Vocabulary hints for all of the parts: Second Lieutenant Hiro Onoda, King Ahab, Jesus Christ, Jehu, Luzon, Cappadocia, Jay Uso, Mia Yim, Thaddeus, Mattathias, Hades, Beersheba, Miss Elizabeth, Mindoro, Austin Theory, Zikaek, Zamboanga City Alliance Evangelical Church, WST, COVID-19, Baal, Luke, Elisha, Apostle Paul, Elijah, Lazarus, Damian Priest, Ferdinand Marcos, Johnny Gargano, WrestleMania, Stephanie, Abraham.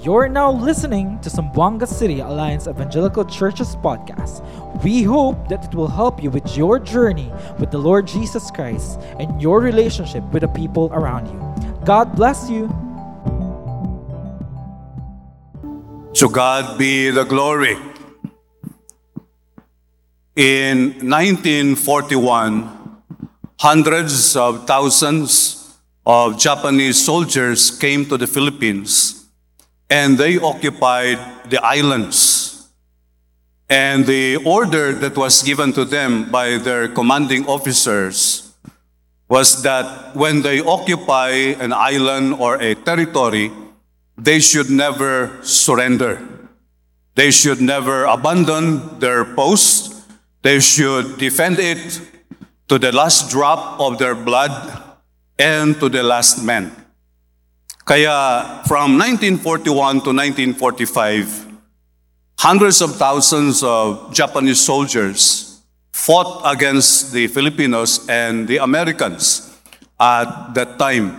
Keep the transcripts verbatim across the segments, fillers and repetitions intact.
You're now listening to Zamboanga City Alliance Evangelical Church's podcast. We hope that it will help you with your journey with the Lord Jesus Christ and your relationship with the people around you. God bless you. To God be the glory. In nineteen forty-one, hundreds of thousands of Japanese soldiers came to the Philippines, and they occupied the islands. And the order that was given to them by their commanding officers was that when they occupy an island or a territory, they should never surrender. They should never abandon their post. They should defend it to the last drop of their blood and to the last man. Kaya from nineteen forty-one to nineteen forty-five, hundreds of thousands of Japanese soldiers fought against the Filipinos and the Americans at that time.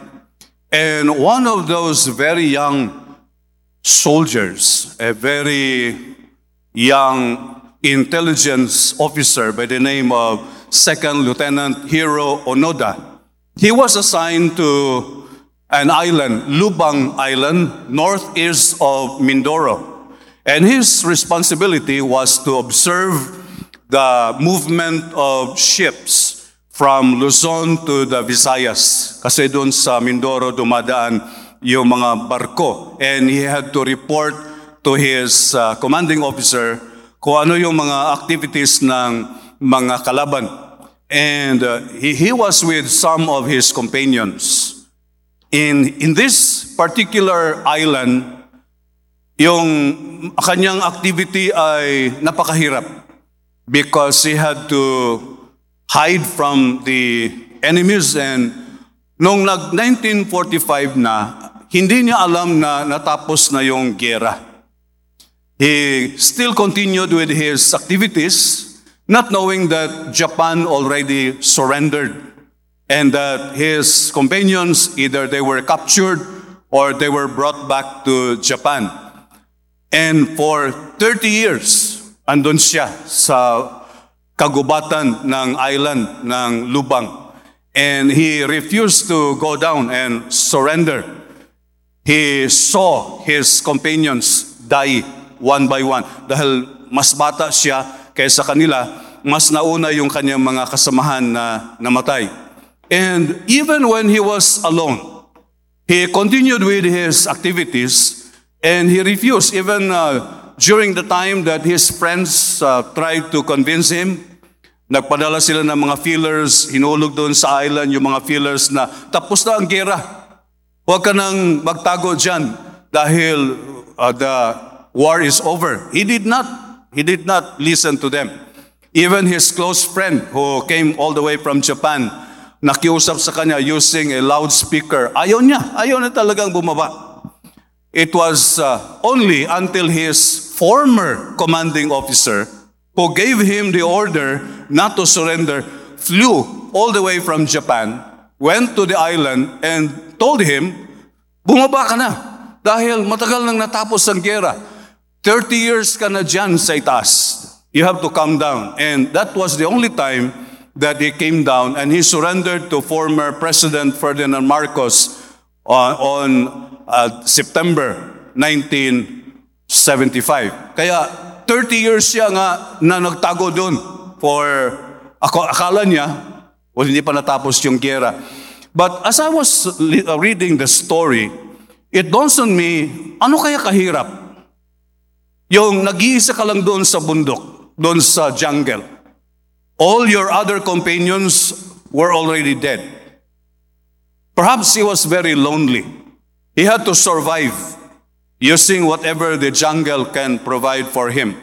And one of those very young soldiers, a very young intelligence officer by the name of Second Lieutenant Hiro Onoda. He was assigned to an island, Lubang Island, northeast of Mindoro. And his responsibility was to observe the movement of ships from Luzon to the Visayas. Kasi doon sa Mindoro dumadaan yung mga barko. And he had to report to his uh, commanding officer kung ano yung mga activities ng mga kalaban. And uh, he, he was with some of his companions. In, in this particular island, yung kanyang activity ay napakahirap because he had to hide from the enemies. And noong nag-nineteen forty-five na, hindi niya alam na natapos na yung giyera. He still continued with his activities, not knowing that Japan already surrendered and that his companions, either they were captured or they were brought back to Japan. And for thirty years, andun siya sa kagubatan ng island ng Lubang. And he refused to go down and surrender. He saw his companions die one by one. Dahil mas bata siya kaysa kanila, mas nauna yung kanyang mga kasamahan na namatay. And even when he was alone, he continued with his activities and he refused. Even uh, during the time that his friends uh, tried to convince him, nagpadala sila ng mga feelers, hinulog doon sa island yung mga feelers na tapos na ang gera. Huwag ka nang magtago dyan dahil uh, the war is over. He did not, he did not listen to them. Even his close friend who came all the way from Japan, nakiusap sa kanya using a loudspeaker. Ayaw niya, ayaw na talagang bumaba. It was uh, only until his former commanding officer who gave him the order not to surrender, flew all the way from Japan, went to the island and told him, bumaba ka na dahil matagal nang natapos ang giyera. thirty years ka na dyan sa itaas. You have to come down. And that was the only time that he came down and he surrendered to former President Ferdinand Marcos on, on uh, September nineteen seventy-five. Kaya thirty years siya nga na nagtago doon for, akala niya, well, hindi pa natapos yung giyera. But as I was reading the story, it dawns on me, ano kaya kahirap? Yung nag-iisa ka lang doon sa bundok, doon sa jungle. All your other companions were already dead. Perhaps he was very lonely. He had to survive using whatever the jungle can provide for him.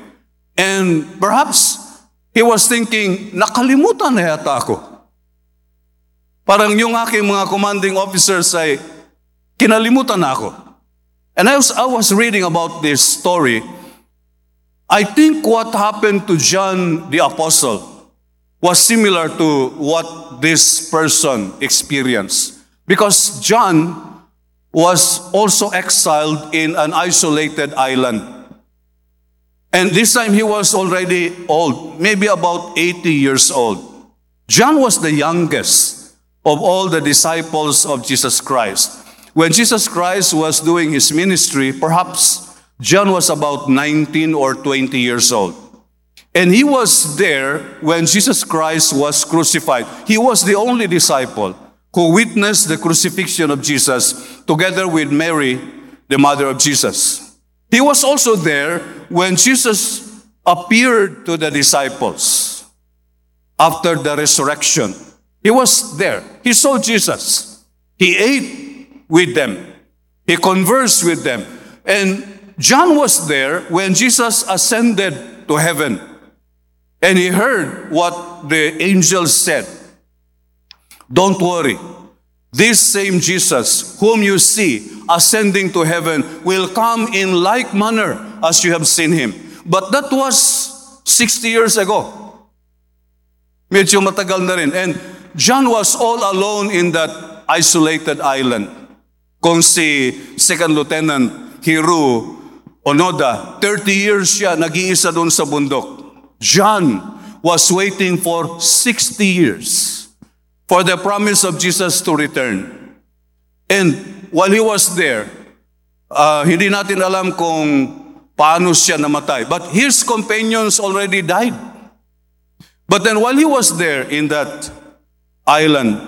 And perhaps he was thinking, nakalimutan na yata ako. Parang yung aking mga commanding officers ay, kinalimutan na ako. And as I was reading about this story, I think what happened to John the Apostle was similar to what this person experienced. Because John was also exiled in an isolated island. And this time he was already old, maybe about eighty years old. John was the youngest of all the disciples of Jesus Christ. When Jesus Christ was doing his ministry, perhaps John was about nineteen or twenty years old. And he was there when Jesus Christ was crucified. He was the only disciple who witnessed the crucifixion of Jesus together with Mary, the mother of Jesus. He was also there when Jesus appeared to the disciples after the resurrection. He was there. He saw Jesus. He ate with them. He conversed with them. And John was there when Jesus ascended to heaven. And he heard what the angels said. Don't worry. This same Jesus, whom you see ascending to heaven, will come in like manner as you have seen him. But that was sixty years ago. Medyo matagal na rin. And John was all alone in that isolated island. Kung si Second Lieutenant Hiro Onoda, thirty years siya nag-iisa doon sa bundok. John was waiting for sixty years. For the promise of Jesus to return. And while he was there, uh, hindi natin alam kung paano siya namatay. But his companions already died. But then while he was there in that island,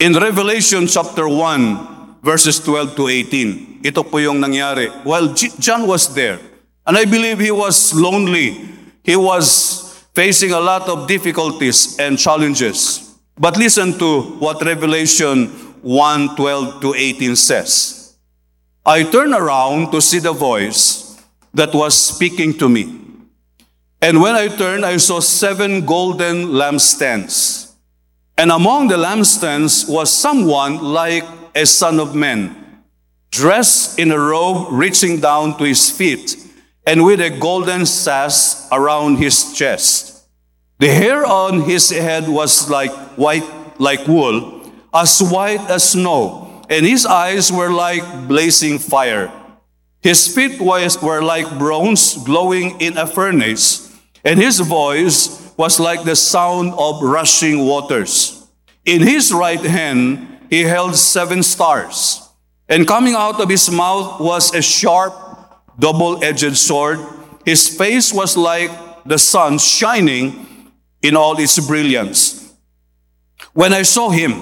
in Revelation chapter one, verses twelve to eighteen, ito po yung nangyari. While G- John was there, and I believe he was lonely, he was facing a lot of difficulties and challenges. But listen to what Revelation one, twelve to eighteen says. I turned around to see the voice that was speaking to me. And when I turned, I saw seven golden lampstands. And among the lampstands was someone like a son of man, dressed in a robe reaching down to his feet, and with a golden sash around his chest. The hair on his head was like white, like wool, as white as snow, and his eyes were like blazing fire. His feet were like bronze glowing in a furnace, and his voice was like the sound of rushing waters. In his right hand he held seven stars, and coming out of his mouth was a sharp, double-edged sword. His face was like the sun shining in all its brilliance. When I saw him,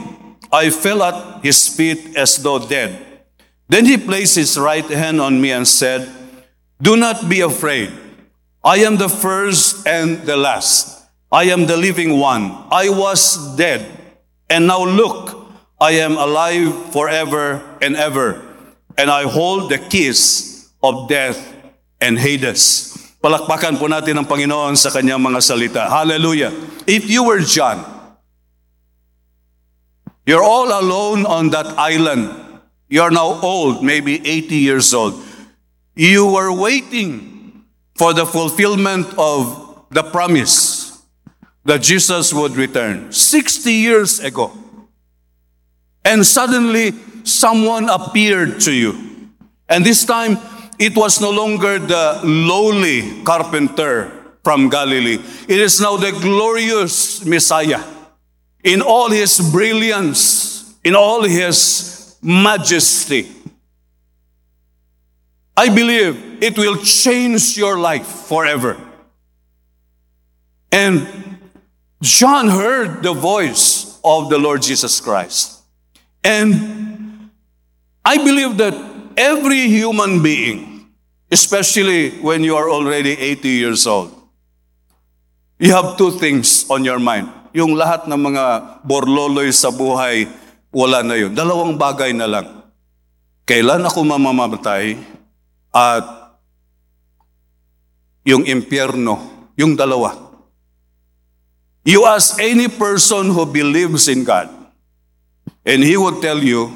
I fell at his feet as though dead. Then he placed his right hand on me and said, Do not be afraid. I am the first and the last. I am the living one. I was dead, and now look, I am alive forever and ever, and I hold the keys of death and Hades. Palakpakan po natin ang Panginoon sa kanyang mga salita. Hallelujah. If you were John, you're all alone on that island. You're now old, maybe eighty years old. You were waiting for the fulfillment of the promise that Jesus would return sixty years ago. And suddenly, someone appeared to you. And this time, it was no longer the lowly carpenter from Galilee. It is now the glorious Messiah in all his brilliance, in all his majesty. I believe it will change your life forever. And John heard the voice of the Lord Jesus Christ. And I believe that every human being, especially when you are already eighty years old, you have two things on your mind. Yung lahat ng mga borloloy sa buhay, wala na yun. Dalawang bagay na lang. Kailan ako mamamatay at yung impyerno, yung dalawa. You ask any person who believes in God, and he would tell you,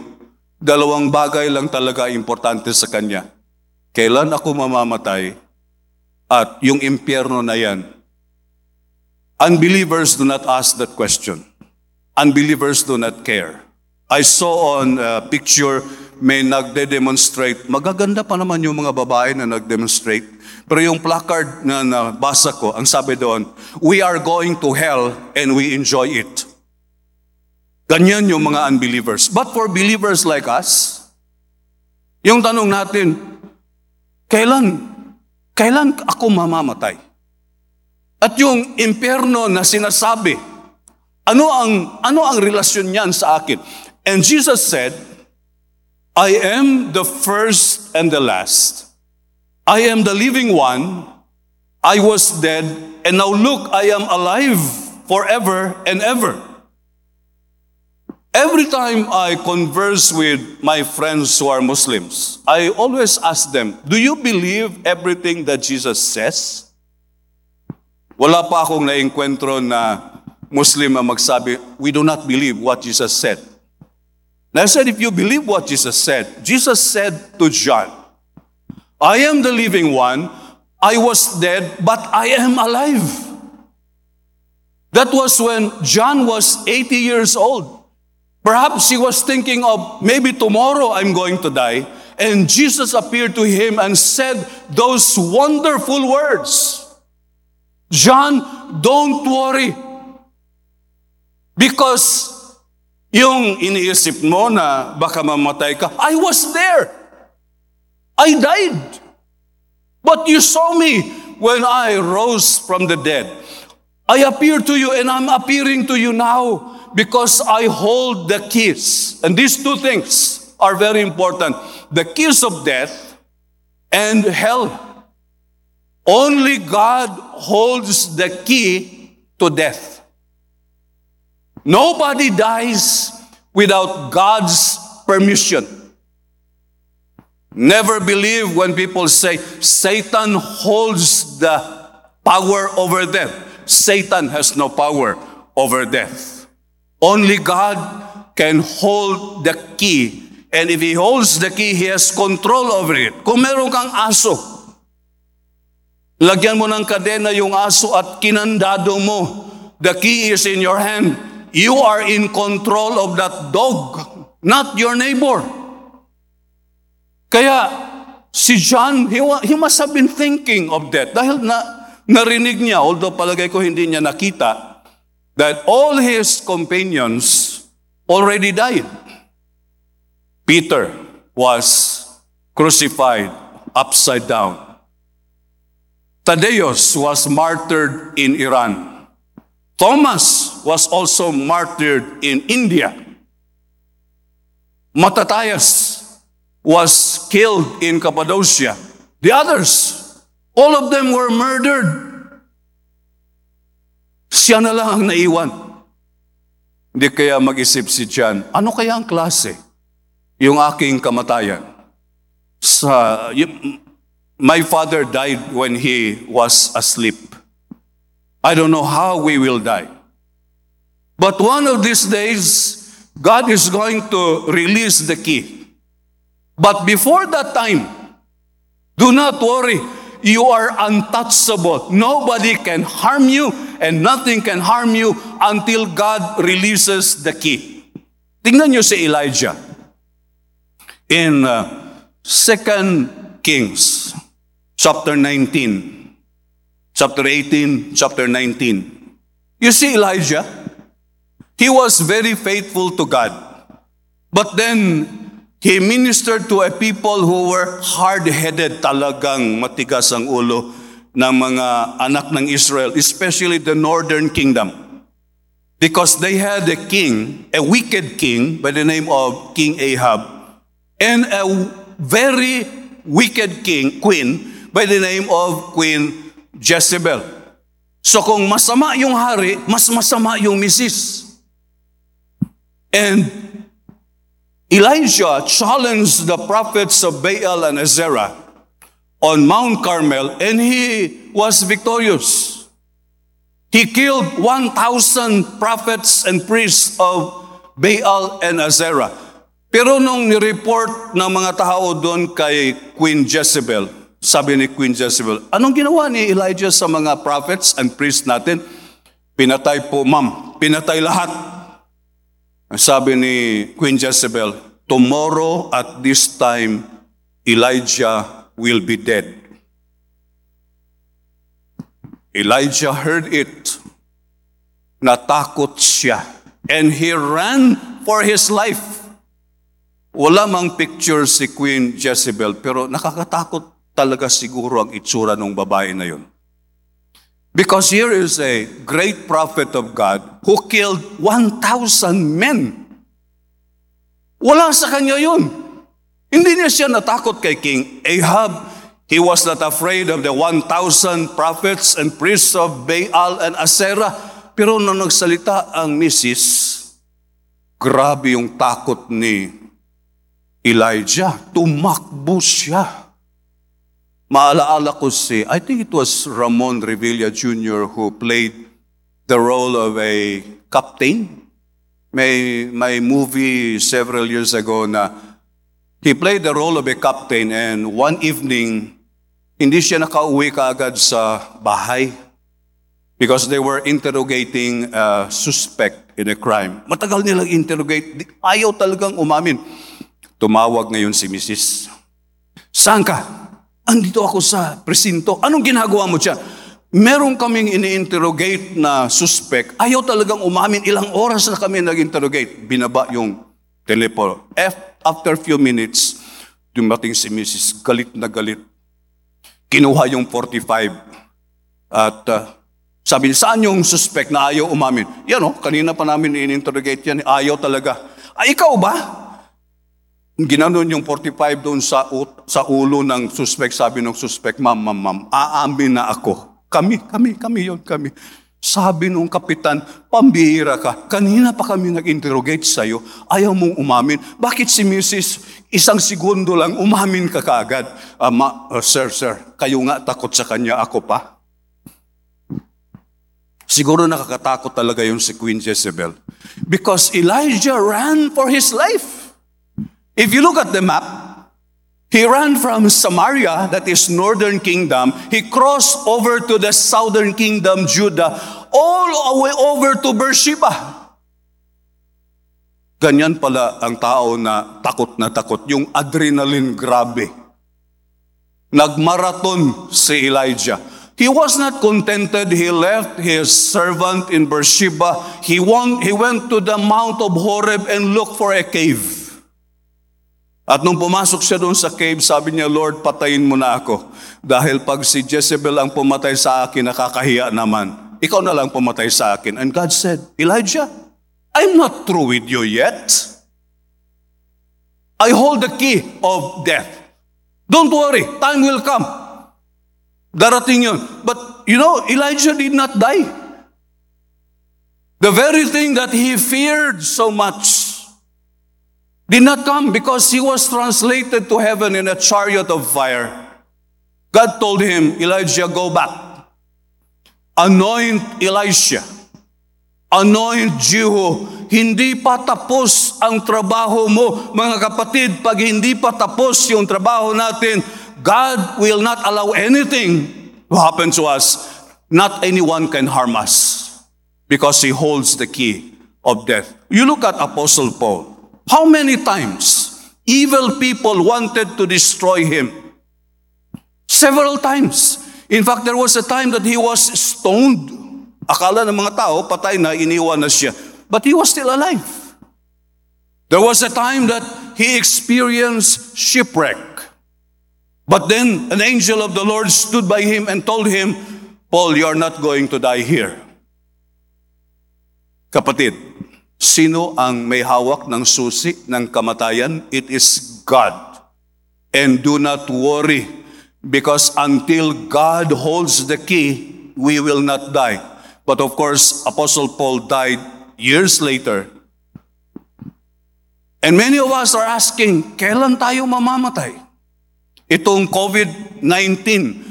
dalawang bagay lang talaga importante sa kanya. Kailan ako mamamatay at yung impyerno na yan. Unbelievers do not ask that question. Unbelievers do not care. I saw on a picture, may nagde-demonstrate. Magaganda pa naman yung mga babae na nagdemonstrate. Pero yung placard na nabasa ko, ang sabi doon, we are going to hell and we enjoy it. Ganyan yung mga unbelievers. But for believers like us, yung tanong natin, kailan, kailan ako mamamatay? At yung impyerno na sinasabi, ano ang, ano ang relasyon niyan sa akin? And Jesus said, I am the first and the last. I am the living one. I was dead, and now look, I am alive forever and ever. Every time I converse with my friends who are Muslims, I always ask them, do you believe everything that Jesus says? Wala pa akong naengkwentro na Muslim ang magsabi, we do not believe what Jesus said. And I said, if you believe what Jesus said, Jesus said to John, I am the living one, I was dead, but I am alive. That was when John was eighty years old. Perhaps he was thinking of, maybe tomorrow I'm going to die. And Jesus appeared to him and said those wonderful words. John, don't worry. Because yung iniisip mo na baka mamatay ka, I was there. I died. But you saw me when I rose from the dead. I appeared to you and I'm appearing to you now because I hold the keys. And these two things are very important. The keys of death and hell. Only God holds the key to death. Nobody dies without God's permission. Never believe when people say, Satan holds the power over death. Satan has no power over death. Only God can hold the key. And if He holds the key, He has control over it. Kung meron kang aso, lagyan mo ng kadena yung aso at kinandado mo. The key is in your hand. You are in control of that dog, not your neighbor. Kaya si John, he, he must have been thinking of that. Dahil na, narinig niya, although palagay ko hindi niya nakita, that all his companions already died. Peter was crucified upside down. Thaddeus was martyred in Iran. Thomas was also martyred in India. Mattathias was killed in Cappadocia. The others, all of them were murdered. Siya na lang ang naiwan. Hindi kaya mag-isip si John, ano kaya ang klase yung aking kamatayan? Sa, y- my father died when he was asleep. I don't know how we will die. But one of these days, God is going to release the key. But before that time, do not worry. You are untouchable. Nobody can harm you, and nothing can harm you until God releases the key. Tingnan niyo si Elijah. In uh, Second Kings, chapter nineteen. Chapter eighteen, chapter nineteen. You see Elijah, he was very faithful to God. But then, he ministered to a people who were hard-headed, talagang matigas ang ulo ng mga anak ng Israel, especially the northern kingdom. Because they had a king, a wicked king by the name of King Ahab, and a very wicked king, queen by the name of Queen Jezebel. So kung masama yung hari, mas masama yung misis. And Elijah challenged the prophets of Baal and Asera on Mount Carmel, and he was victorious. He killed one thousand prophets and priests of Baal and Asera. Pero nung nireport ng mga tao doon kay Queen Jezebel, sabi ni Queen Jezebel, anong ginawa ni Elijah sa mga prophets and priests natin? Pinatay po, ma'am. Pinatay lahat. Ang sabi ni Queen Jezebel, tomorrow at this time, Elijah will be dead. Elijah heard it. Natakot siya. And he ran for his life. Wala mang picture si Queen Jezebel, pero nakakatakot talaga siguro ang itsura ng babae na yun. Because here is a great prophet of God who killed one thousand men. Wala sa kanya yun. Hindi niya siya natakot kay King Ahab. He was not afraid of the one thousand prophets and priests of Baal and Asera. Pero nung nagsalita ang misis, grabe yung takot ni Elijah. Tumakbo siya. Maalaala ko si, I think it was Ramon Revilla Junior who played the role of a captain. May, may movie several years ago na he played the role of a captain, and one evening, hindi siya nakauwi kaagad sa bahay. Because they were interrogating a suspect in a crime. Matagal nilang interrogate. Ayaw talagang umamin. Tumawag ngayon si misis. Saan ka? Andito ako sa presinto. Anong ginagawa mo dyan? Meron kaming ini-interrogate na suspect. Ayaw talagang umamin. Ilang oras na kami nag-interrogate. Binaba yung telepono. After few minutes, dumating si misis. Galit na galit. Kinuha yung forty-five. At... Uh, Sabi, saan yung suspect na ayaw umamin? Yan o, oh, kanina pa namin in-interrogate yan. Ayaw talaga. Ay, ikaw ba? Ginanon yung forty-five doon sa, ut- sa ulo ng suspect. Sabi ng suspect, ma'am, ma'am, ma'am, aamin na ako. Kami, kami, kami yon kami. Sabi nung kapitan, pambihira ka. Kanina pa kami nag-interrogate sa'yo. Ayaw mong umamin. Bakit si misis, isang segundo lang, umamin ka kaagad? Uh, ma- uh, sir, sir, kayo nga takot sa kanya, ako pa. Siguro nakakatakot talaga yung si Queen Jezebel. Because Elijah ran for his life. If you look at the map, he ran from Samaria, that is northern kingdom. He crossed over to the southern kingdom, Judah, all the way over to Beersheba. Ganyan pala ang tao na takot na takot. Yung adrenaline, grabe. Nagmaraton si Elijah. He was not contented. He left his servant in Beersheba. He, won, he went to the Mount of Horeb and looked for a cave. At nung pumasok siya doon sa cave, sabi niya, Lord, patayin mo na ako. Dahil pag si Jezebel ang pumatay sa akin, nakakahiya naman. Ikaw na lang pumatay sa akin. And God said, Elijah, I'm not through with you yet. I hold the key of death. Don't worry, time will come. Darating yun. But, you know, Elijah did not die. The very thing that he feared so much did not come because he was translated to heaven in a chariot of fire. God told him, Elijah, go back. Anoint Elisha. Anoint Jehu. Hindi pa tapos ang trabaho mo. Mga kapatid, pag hindi pa tapos yung trabaho natin, God will not allow anything to happen to us. Not anyone can harm us because he holds the key of death. You look at Apostle Paul. How many times evil people wanted to destroy him? Several times. In fact, there was a time that he was stoned. Akala ng mga tao, patay na, iniwan na siya. But he was still alive. There was a time that he experienced shipwreck. But then an angel of the Lord stood by him and told him, Paul, you are not going to die here. Kapatid, sino ang may hawak ng susi ng kamatayan? It is God. And do not worry, because until God holds the key, we will not die. But of course, Apostle Paul died years later. And many of us are asking, kailan tayo mamamatay? Itong COVID nineteen,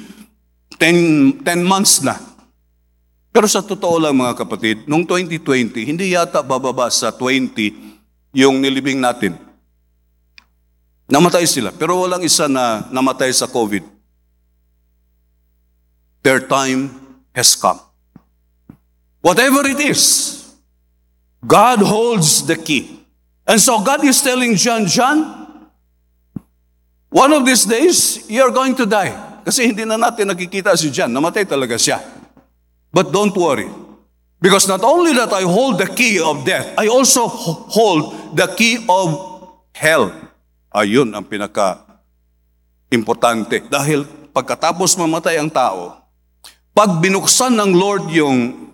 ten, ten months na. Pero sa totoo lang mga kapatid, noong twenty twenty, hindi yata bababa sa twenty yung nilibing natin. Namatay sila, pero walang isa na namatay sa COVID. Their time has come. Whatever it is, God holds the key. And so God is telling John, John, one of these days, you're going to die. Kasi hindi na natin nakikita si John. Namatay talaga siya. But don't worry. Because not only that I hold the key of death, I also hold the key of hell. Ayun ang pinaka-importante. Dahil pagkatapos mamatay ang tao, pag binuksan ng Lord yung,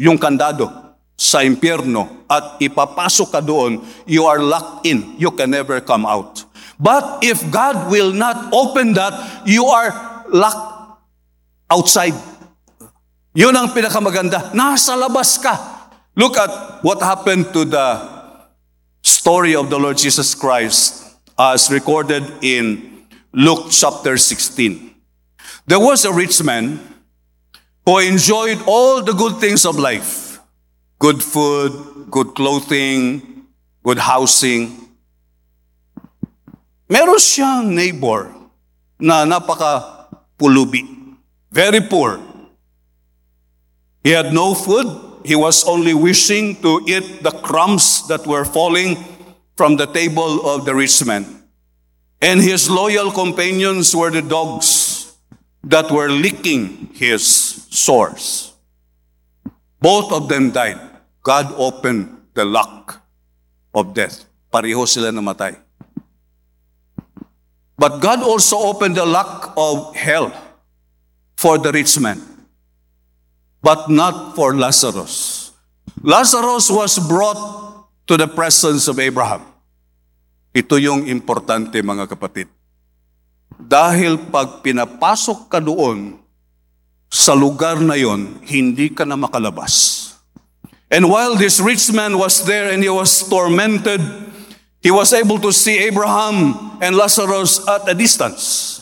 yung kandado sa impyerno at ipapasok ka doon, you are locked in. You can never come out. But if God will not open that, you are locked outside. Yun ang pinakamaganda. Nasa labas ka. Look at what happened to the story of the Lord Jesus Christ as recorded in Luke chapter sixteen. There was a rich man who enjoyed all the good things of life. Good food, good clothing, good housing. Meron siyang neighbor na napaka pulubi. Very poor. He had no food. He was only wishing to eat the crumbs that were falling from the table of the rich man. And his loyal companions were the dogs that were licking his sores. Both of them died. God opened the lock of death. Pareho sila namatay. But God also opened the lock of hell for the rich man. But not for Lazarus. Lazarus was brought to the presence of Abraham. Ito yung importante, mga kapatid. Dahil pag pinapasok ka doon, sa lugar na yon, hindi ka na makalabas. And while this rich man was there and he was tormented, he was able to see Abraham and Lazarus at a distance.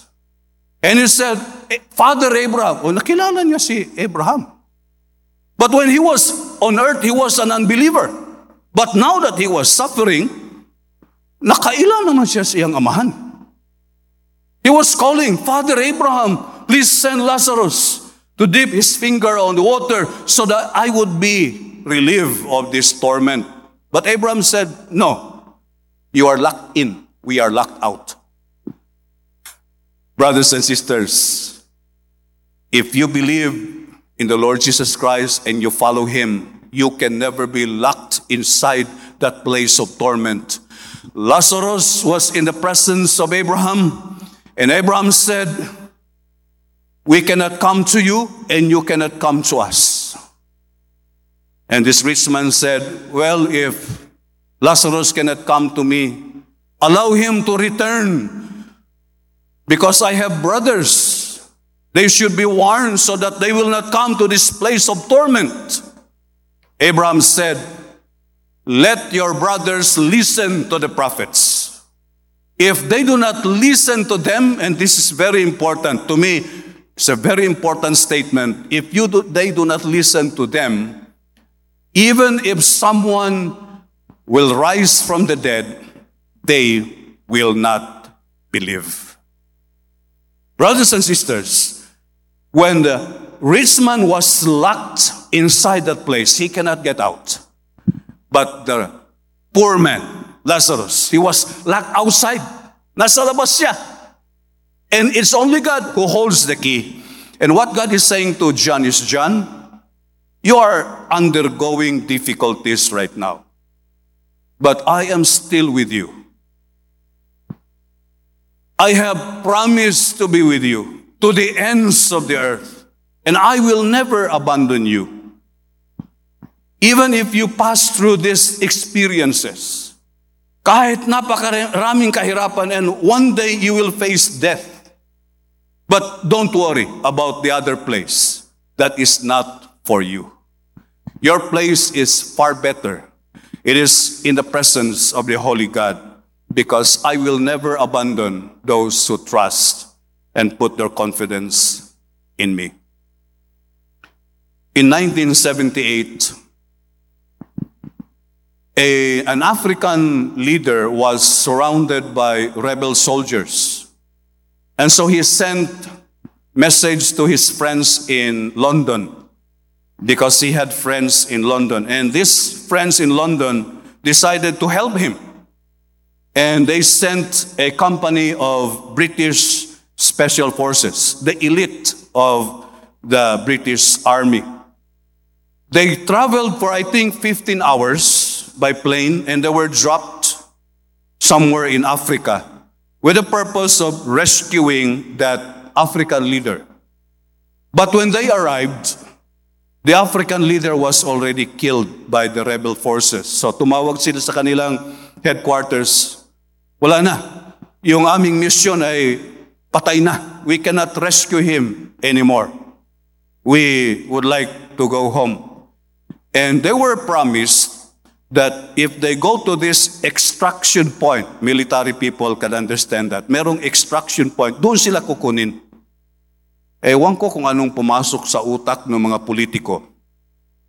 And he said, Father Abraham, o nakilala niya si Abraham. But when he was on earth, he was an unbeliever. But now that he was suffering, nakaila naman siya sa iyang amahan. He was calling, Father Abraham, please send Lazarus to dip his finger on the water so that I would be relieved of this torment. But Abraham said, no, you are locked in. We are locked out. Brothers and sisters, if you believe in the Lord Jesus Christ and you follow Him, you can never be locked inside that place of torment. Lazarus was in the presence of Abraham, and Abraham said, we cannot come to you, and you cannot come to us. And this rich man said, well, if Lazarus cannot come to me, allow him to return, because I have brothers. They should be warned so that they will not come to this place of torment. Abraham said, let your brothers listen to the prophets. If they do not listen to them, and this is very important to me, it's a very important statement. If you do, they do not listen to them, even if someone will rise from the dead, they will not believe. Brothers and sisters, when the rich man was locked inside that place, he cannot get out. But the poor man, Lazarus, he was locked outside. Nasa labas siya. And it's only God who holds the key. And what God is saying to John is, John, you are undergoing difficulties right now. But I am still with you. I have promised to be with you to the ends of the earth, and I will never abandon you. Even if you pass through these experiences, kahit napakaraming kahirapan, and one day you will face death. But don't worry about the other place. That is not for you. Your place is far better. It is in the presence of the Holy God, because I will never abandon those who trust and put their confidence in me. In nineteen seventy-eight, a, an African leader was surrounded by rebel soldiers. And so he sent message to his friends in London. because he had friends in London. And these friends in London decided to help him. And they sent a company of British Special Forces, the elite of the British Army. They traveled for, I think, fifteen hours by plane, and they were dropped somewhere in Africa with the purpose of rescuing that African leader. But when they arrived, the African leader was already killed by the rebel forces. So tumawag sila sa kanilang headquarters. Wala na. Yung aming mission ay patay na. We cannot rescue him anymore. We would like to go home. And they were promised that if they go to this extraction point, military people can understand that. Merong extraction point. Doon sila kukunin. Ewan ko kung anong pumasok sa utak ng mga politiko.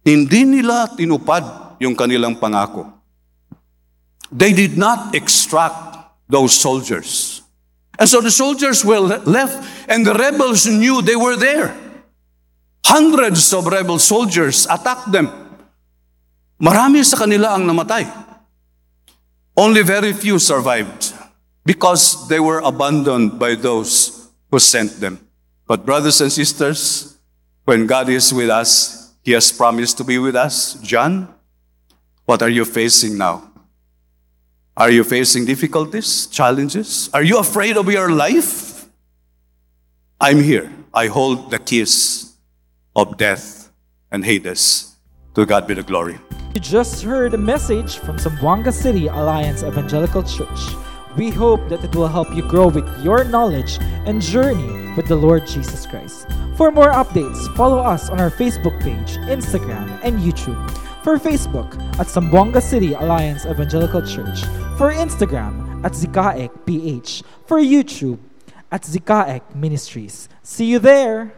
Hindi nila tinupad yung kanilang pangako. They did not extract those soldiers. And so the soldiers were left, and the rebels knew they were there. Hundreds of rebel soldiers attacked them. Marami sa kanila ang namatay. Only very few survived because they were abandoned by those who sent them. But brothers and sisters, when God is with us, He has promised to be with us. John, what are you facing now? Are you facing difficulties, challenges? Are you afraid of your life? I'm here. I hold the keys of death and Hades. To God be the glory. You just heard a message from Zamboanga City Alliance Evangelical Church. We hope that it will help you grow with your knowledge and journey with the Lord Jesus Christ. For more updates, follow us on our Facebook page, Instagram, and YouTube. For Facebook, at Zamboanga City Alliance Evangelical Church. For Instagram, at Zikaek P H. For YouTube, at Zikaek Ministries. See you there!